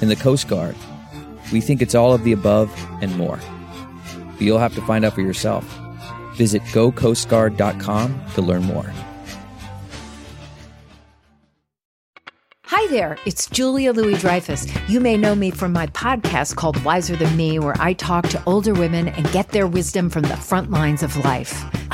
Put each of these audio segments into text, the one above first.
In the Coast Guard, we think it's all of the above and more. But you'll have to find out for yourself. Visit GoCoastGuard.com to learn more. Hi there, it's Julia Louis-Dreyfus. You may know me from my podcast called Wiser Than Me, where I talk to older women and get their wisdom from the front lines of life.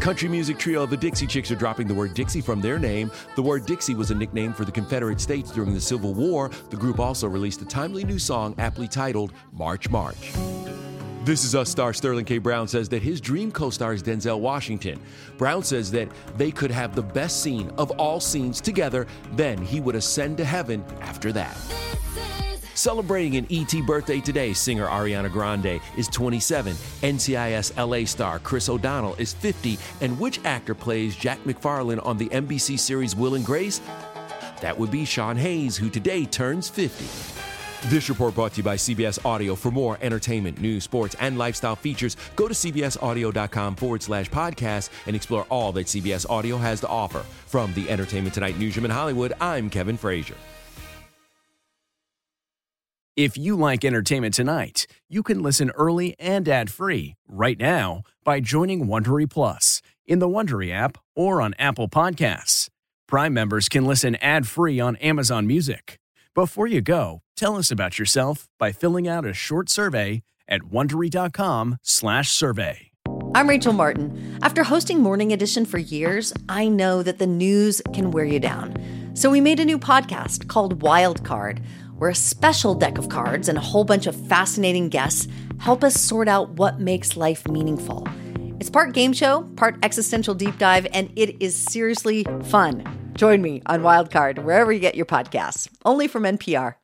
Country music trio the Dixie Chicks are dropping the word Dixie from their name. The word Dixie was a nickname for the Confederate States during the Civil War. The group also released a timely new song aptly titled March, March. This Is Us star Sterling K. Brown says that his dream co-star is Denzel Washington. Brown says that they could have the best scene of all scenes together, then he would ascend to heaven after that. Celebrating an ET birthday today, singer Ariana Grande is 27, NCIS LA star Chris O'Donnell is 50, and which actor plays Jack McFarlane on the NBC series Will and Grace? That would be Sean Hayes, who today turns 50. This report brought to you by CBS Audio. For more entertainment, news, sports, and lifestyle features, go to cbsaudio.com/podcast and explore all that CBS Audio has to offer. From the Entertainment Tonight newsroom in Hollywood, I'm Kevin Frazier. If you like Entertainment Tonight, you can listen early and ad-free right now by joining Wondery Plus in the Wondery app or on Apple Podcasts. Prime members can listen ad-free on Amazon Music. Before you go, tell us about yourself by filling out a short survey at Wondery.com/survey. I'm Rachel Martin. After hosting Morning Edition for years, I know that the news can wear you down. So we made a new podcast called Wildcard, where a special deck of cards and a whole bunch of fascinating guests help us sort out what makes life meaningful. It's part game show, part existential deep dive, and it is seriously fun. Join me on Wildcard, wherever you get your podcasts, only from NPR.